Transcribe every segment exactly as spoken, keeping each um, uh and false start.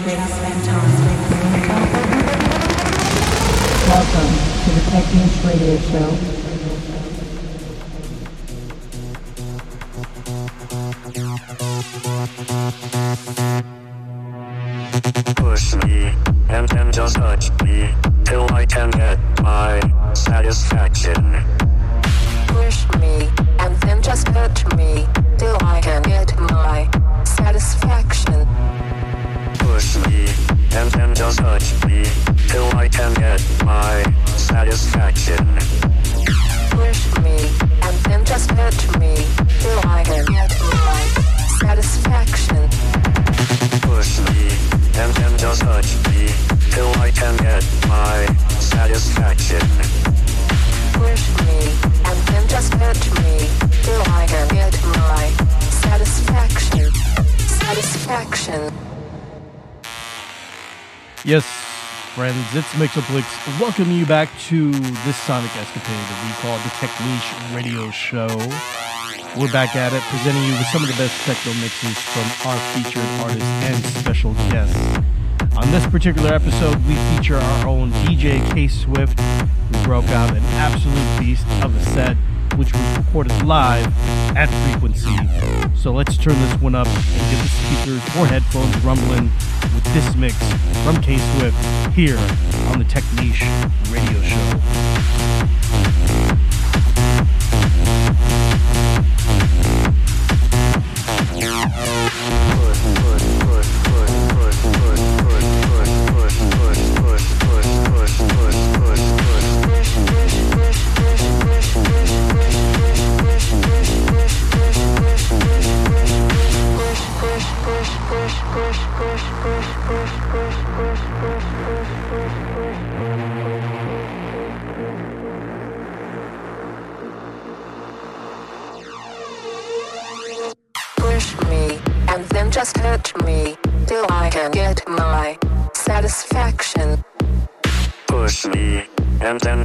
space and time. Welcome to the Techniche Radio Show. It's Mixoplex, welcoming you back to this sonic escapade that we call the Techniche Radio Show. We're back at it, presenting you with some of the best techno mixes from our featured artists and special guests. On this particular episode, we feature our own D J K-Swift, who broke out an absolute beast of a set, which was recorded live at Frequency. So let's turn this one up and get the speakers or headphones rumbling with this mix from K-Swift here on the Techniche Radio Show.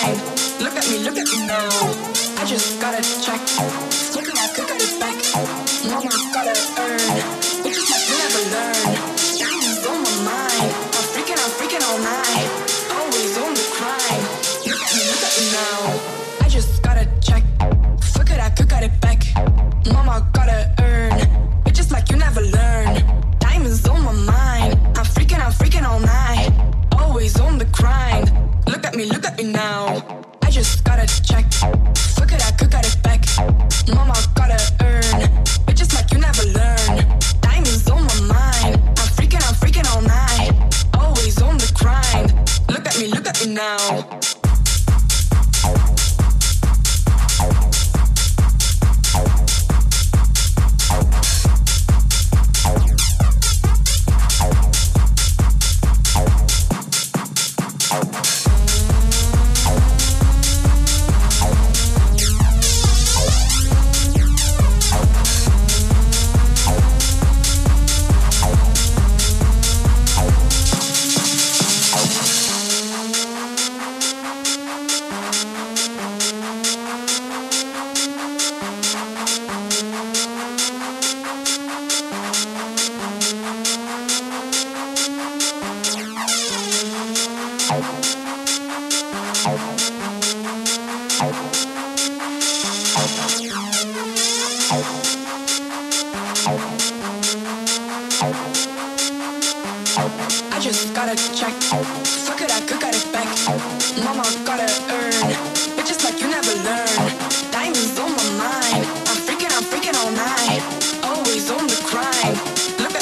time. Look at me, look at me now. I just gotta check. Looking back, look at it back. Mama gotta earn. Which is like you never learn. Diamonds on my mind. I'm freaking, I'm freaking all night. Always on the climb. Look at me, look at me now. I just gotta check. Look at I cook at it back. Mama gotta earn. Which is like you never learn. Diamonds on my mind. I'm freaking, I'm freaking all night. Always on the grind. Look at me, look at me now. I just gotta check. Look at I cook at it back. Mama gotta earn. Bitches like you never learn. Diamonds on my mind. I'm freaking, I'm freaking all night. Always on the grind. Look at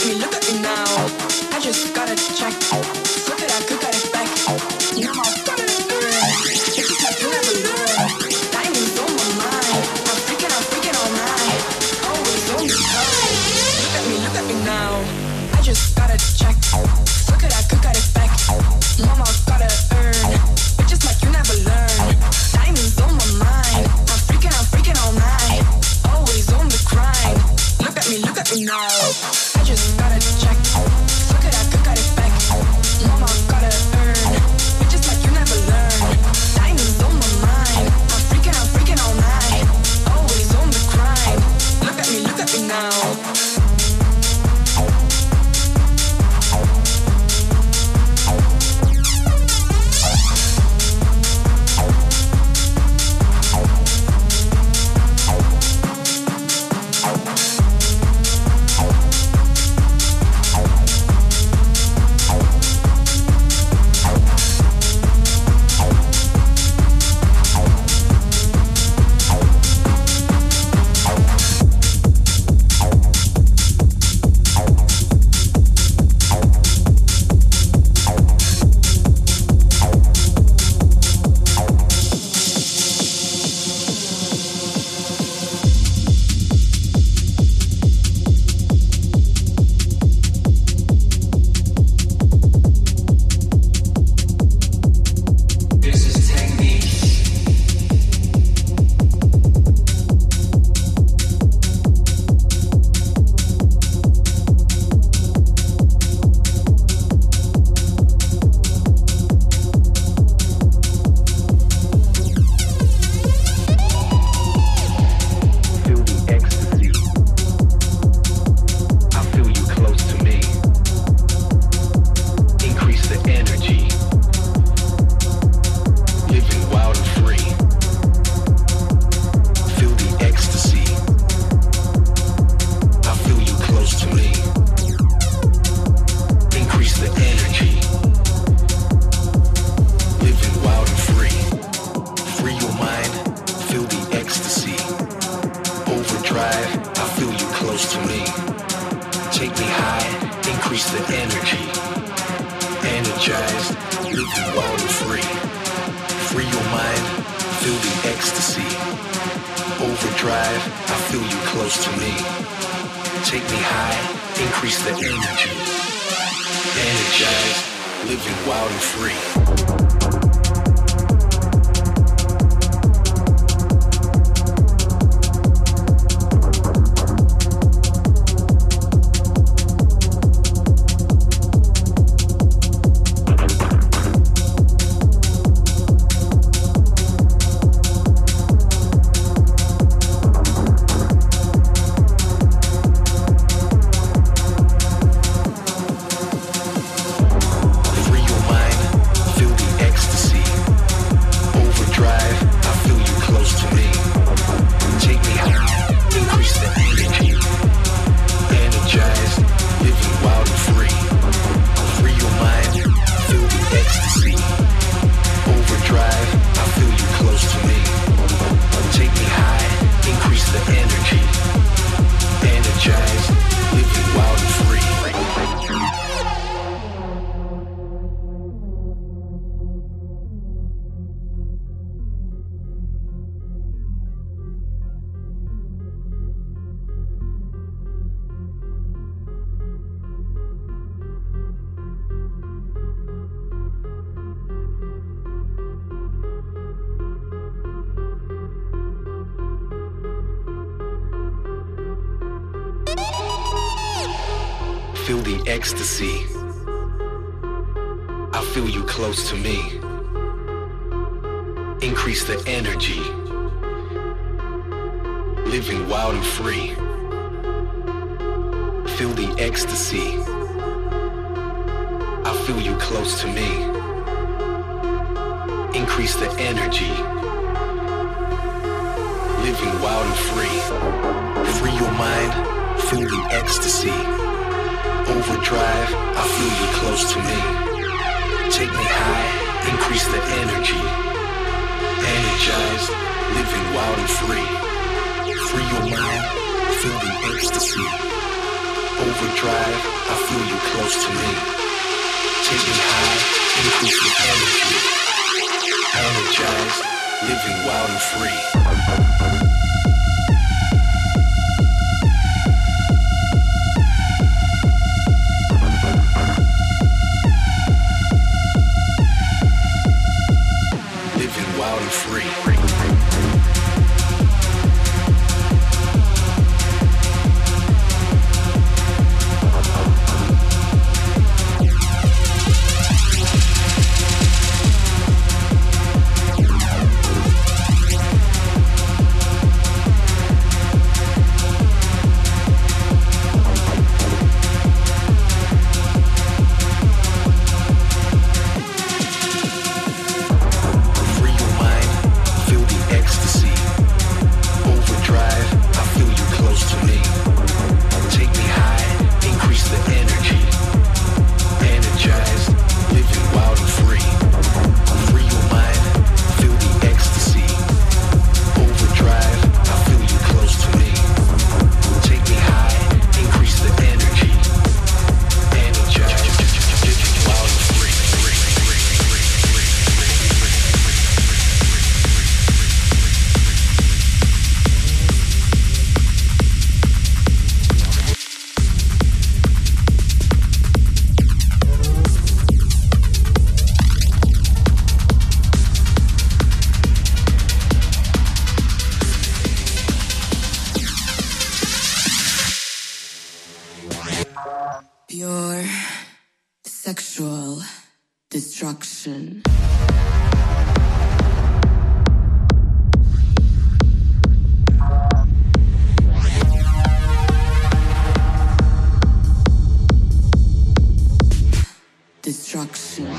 me, look at me now. feel the ecstasy. I feel you close to me. Increase the energy. Living wild and free. Feel the ecstasy. I feel you close to me. Increase the energy. Living wild and free. Free your mind. Feel the ecstasy, overdrive, I feel you close to me. Take me high, increase the energy. Energized, living wild and free. Free your mind, feel the ecstasy. Overdrive, I feel you close to me. Take me high, increase the energy. Energized, living wild and free. Destruction.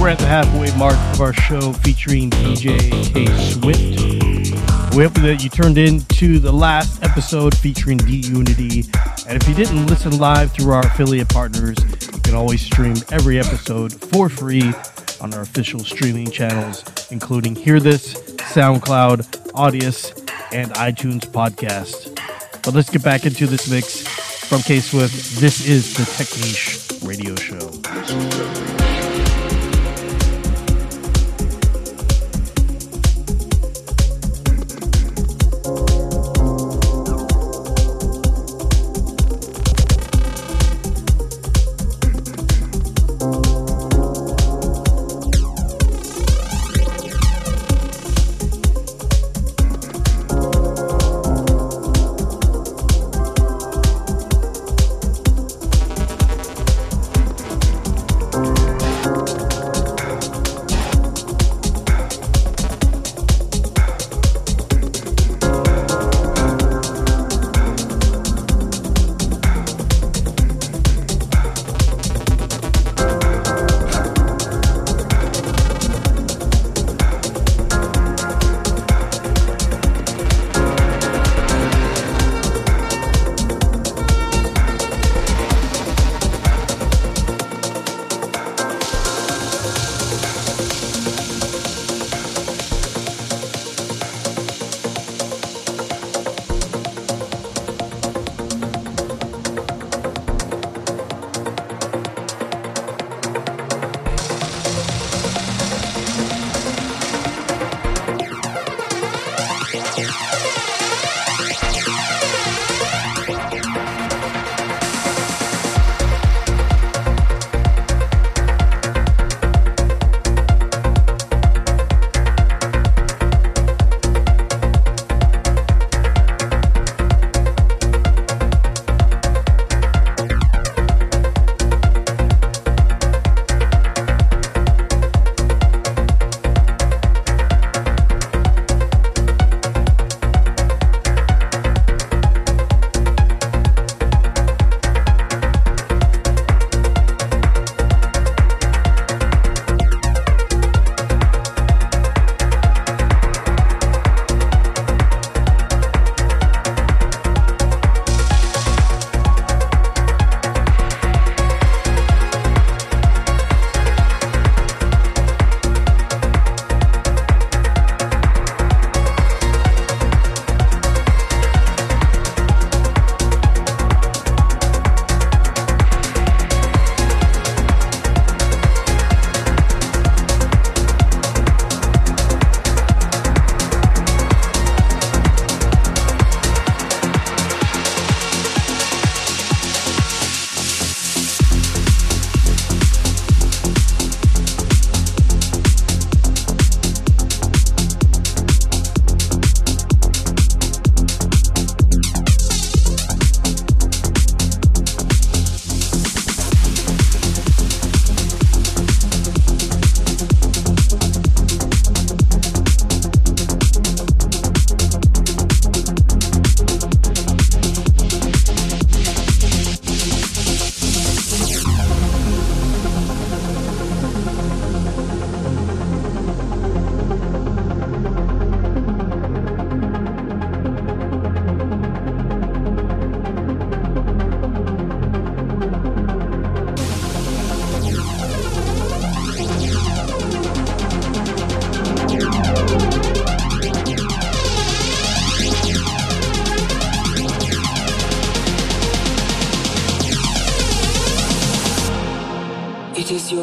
We're at the halfway mark of our show featuring D J K-Swift. We hope that you turned in to the last episode featuring D-Unity. And if you didn't listen live through our affiliate partners, you can always stream every episode for free on our official streaming channels, including Hear This, SoundCloud, Audius, and iTunes Podcast. But let's get back into this mix from K-Swift. This is the Techniche Radio Show.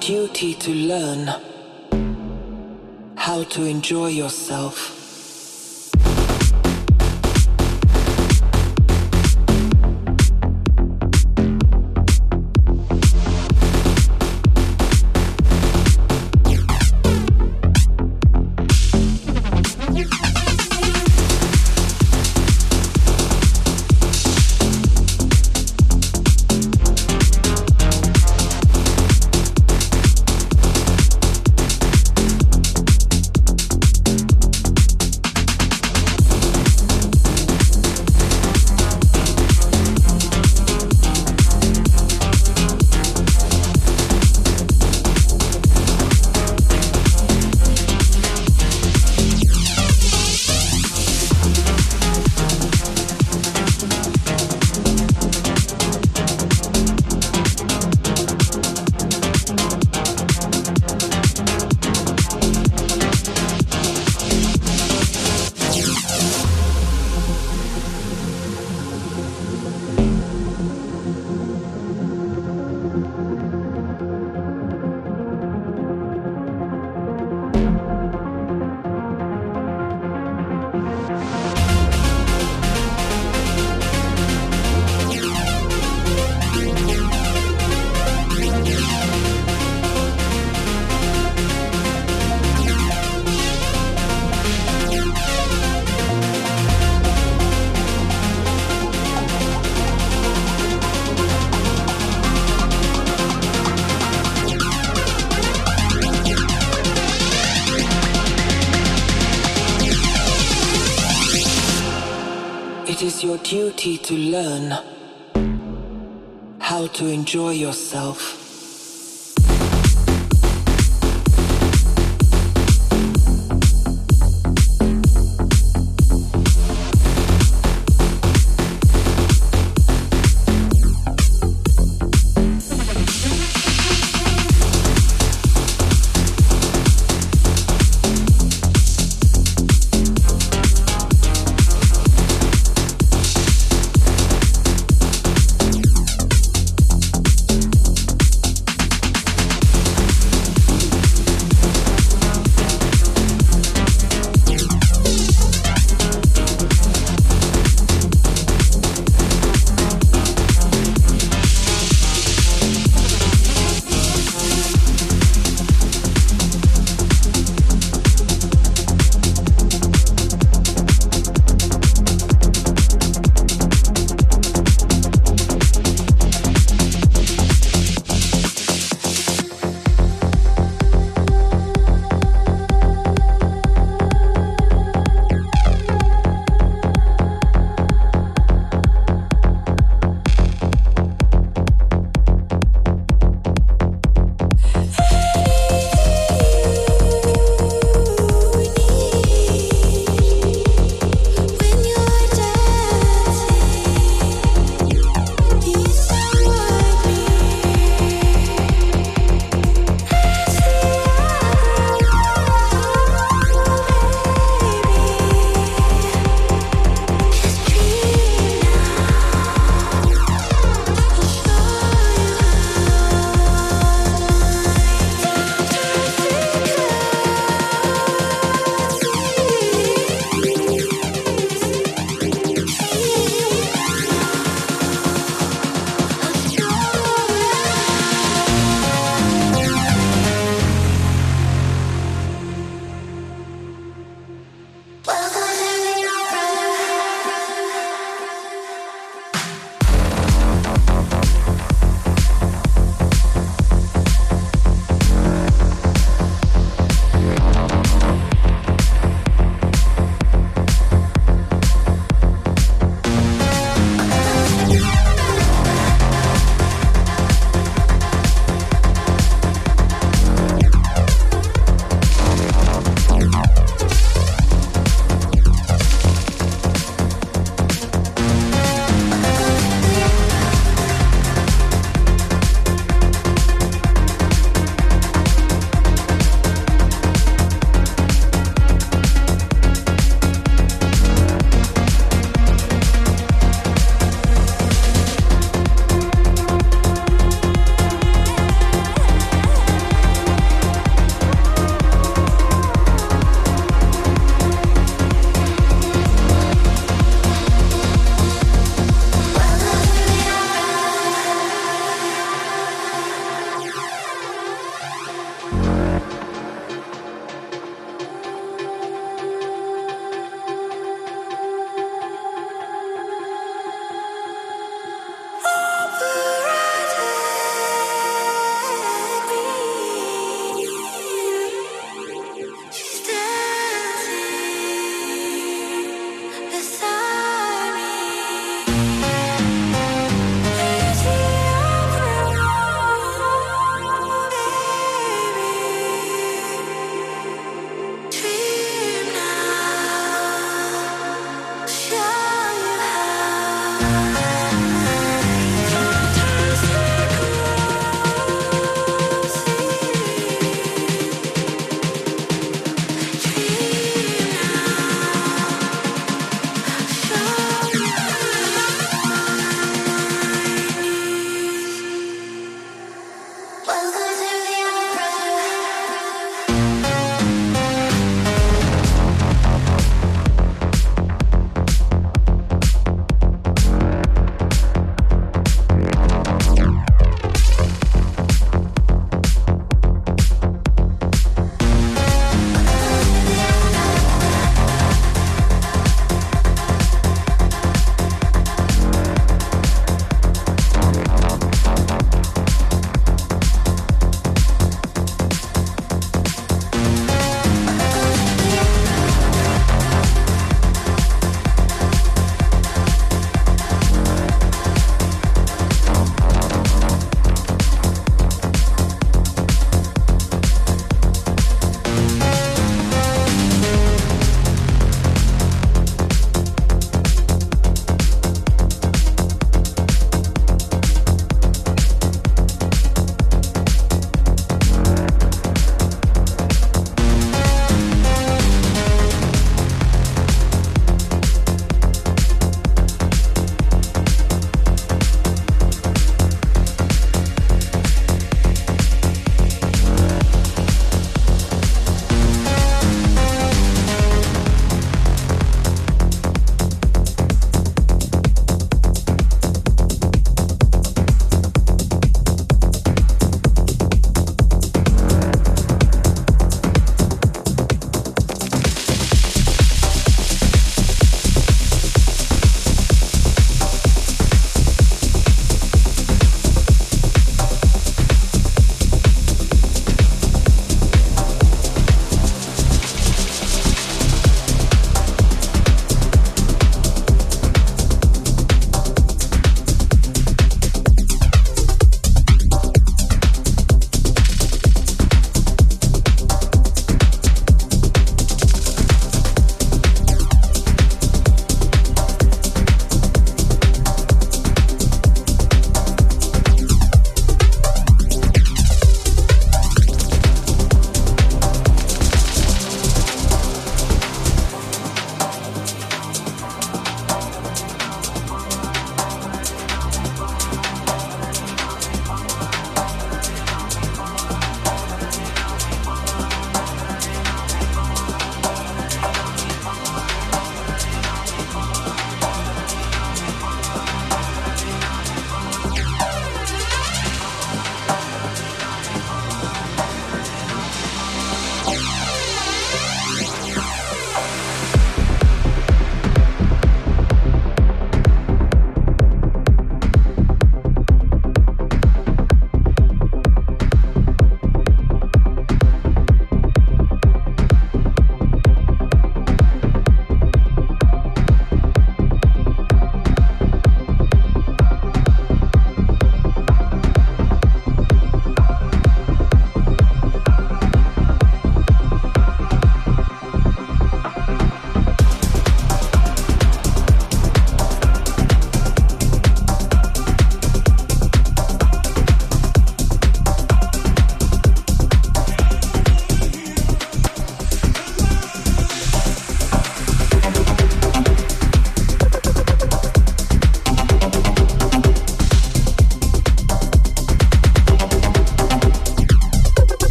Duty to learn how to enjoy yourself. is your duty to learn how to enjoy yourself.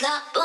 Bye.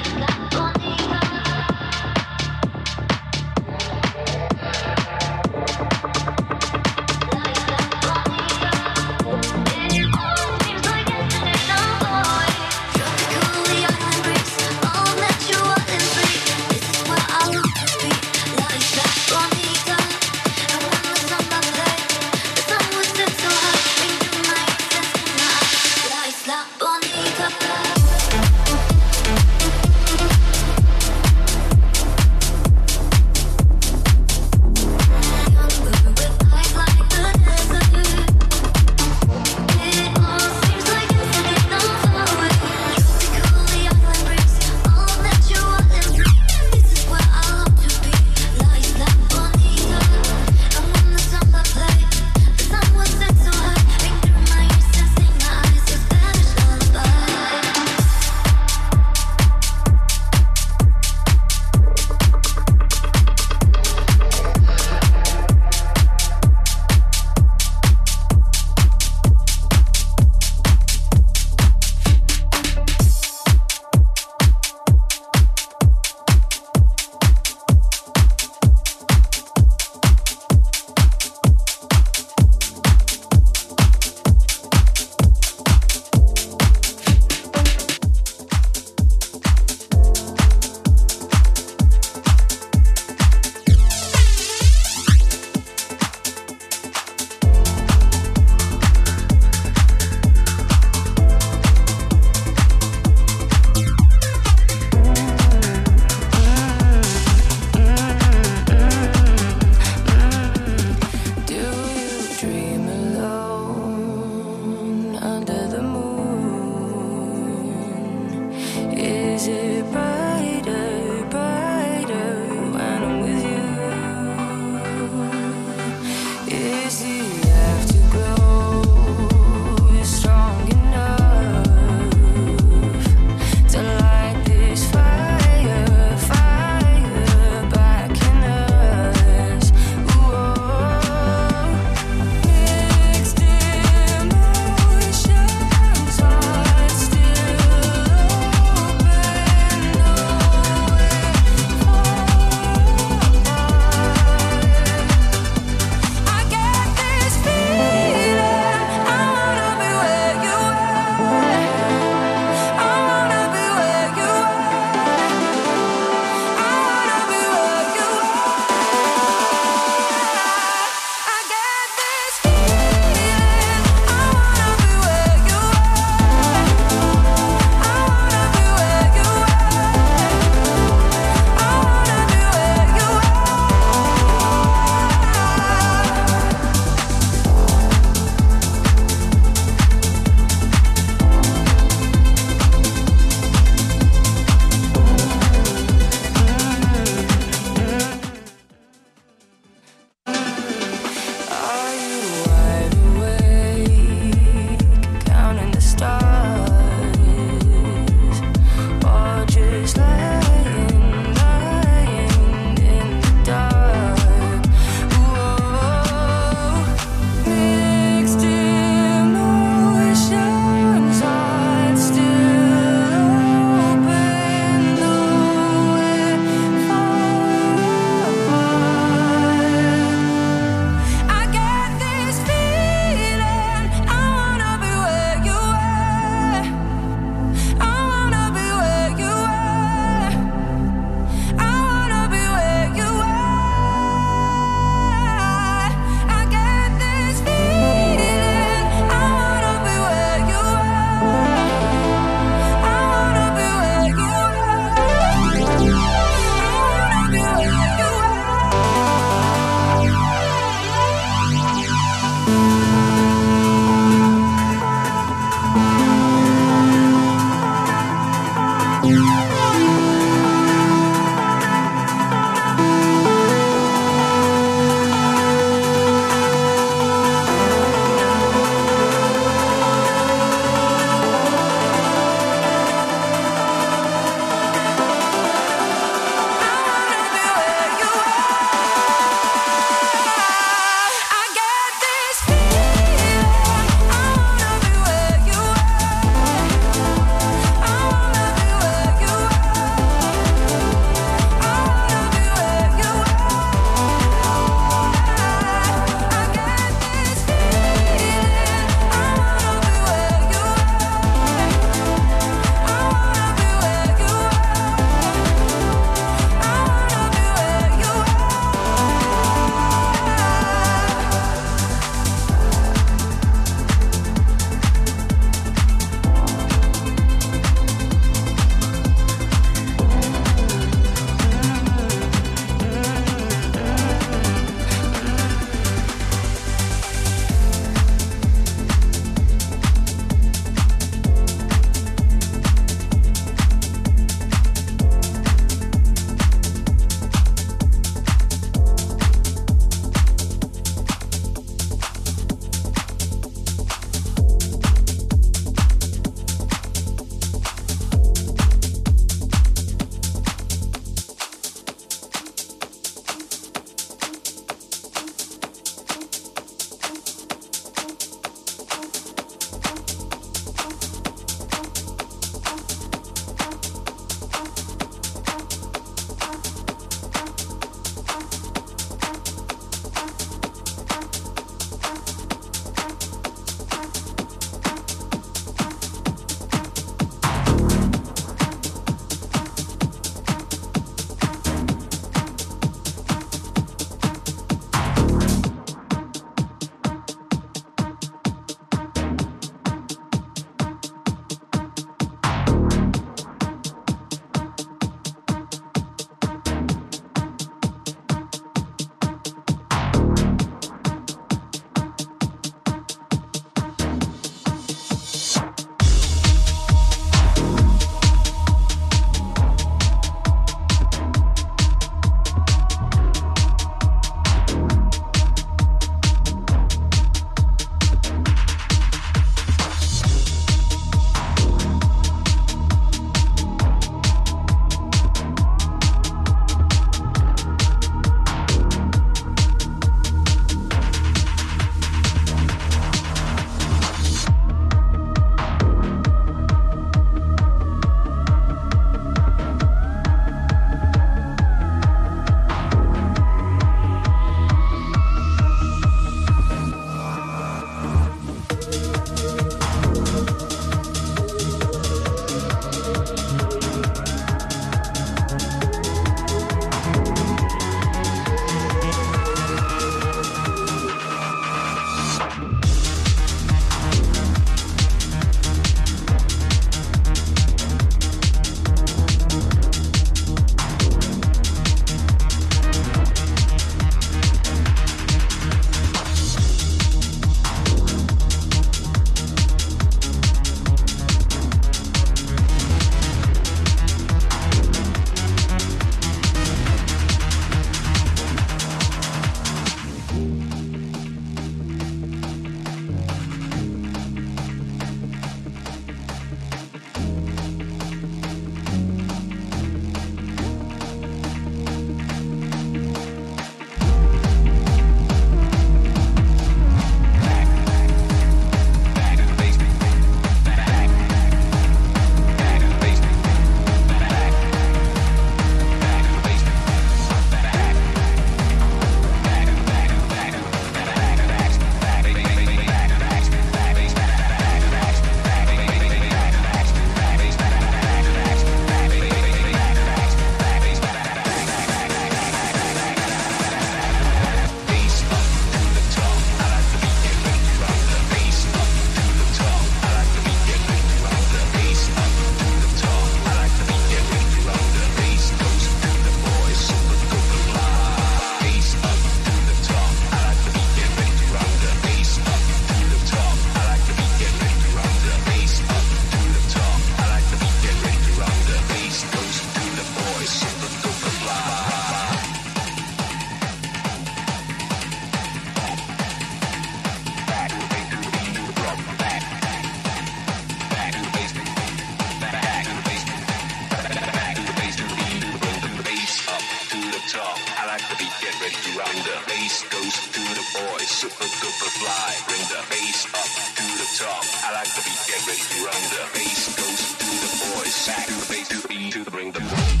bass goes to the boys, super duper fly, bring the bass up to the top. I like the beat, get ready to run. The bass goes to the boys, back to the bass, to the beat, to the bring the boys.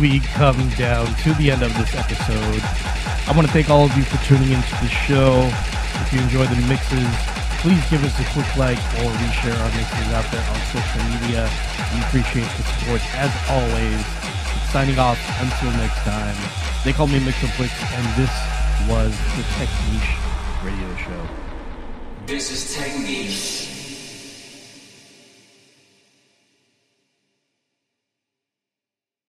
We come down to the end of this episode. I want to thank all of you for tuning into the show. If you enjoy the mixes, please give us a quick like or reshare our mixes out there on social media. We appreciate the support as always. Signing off until next time. They call me Mixoplex, and this was the Techniche Radio Show. This is Techniche.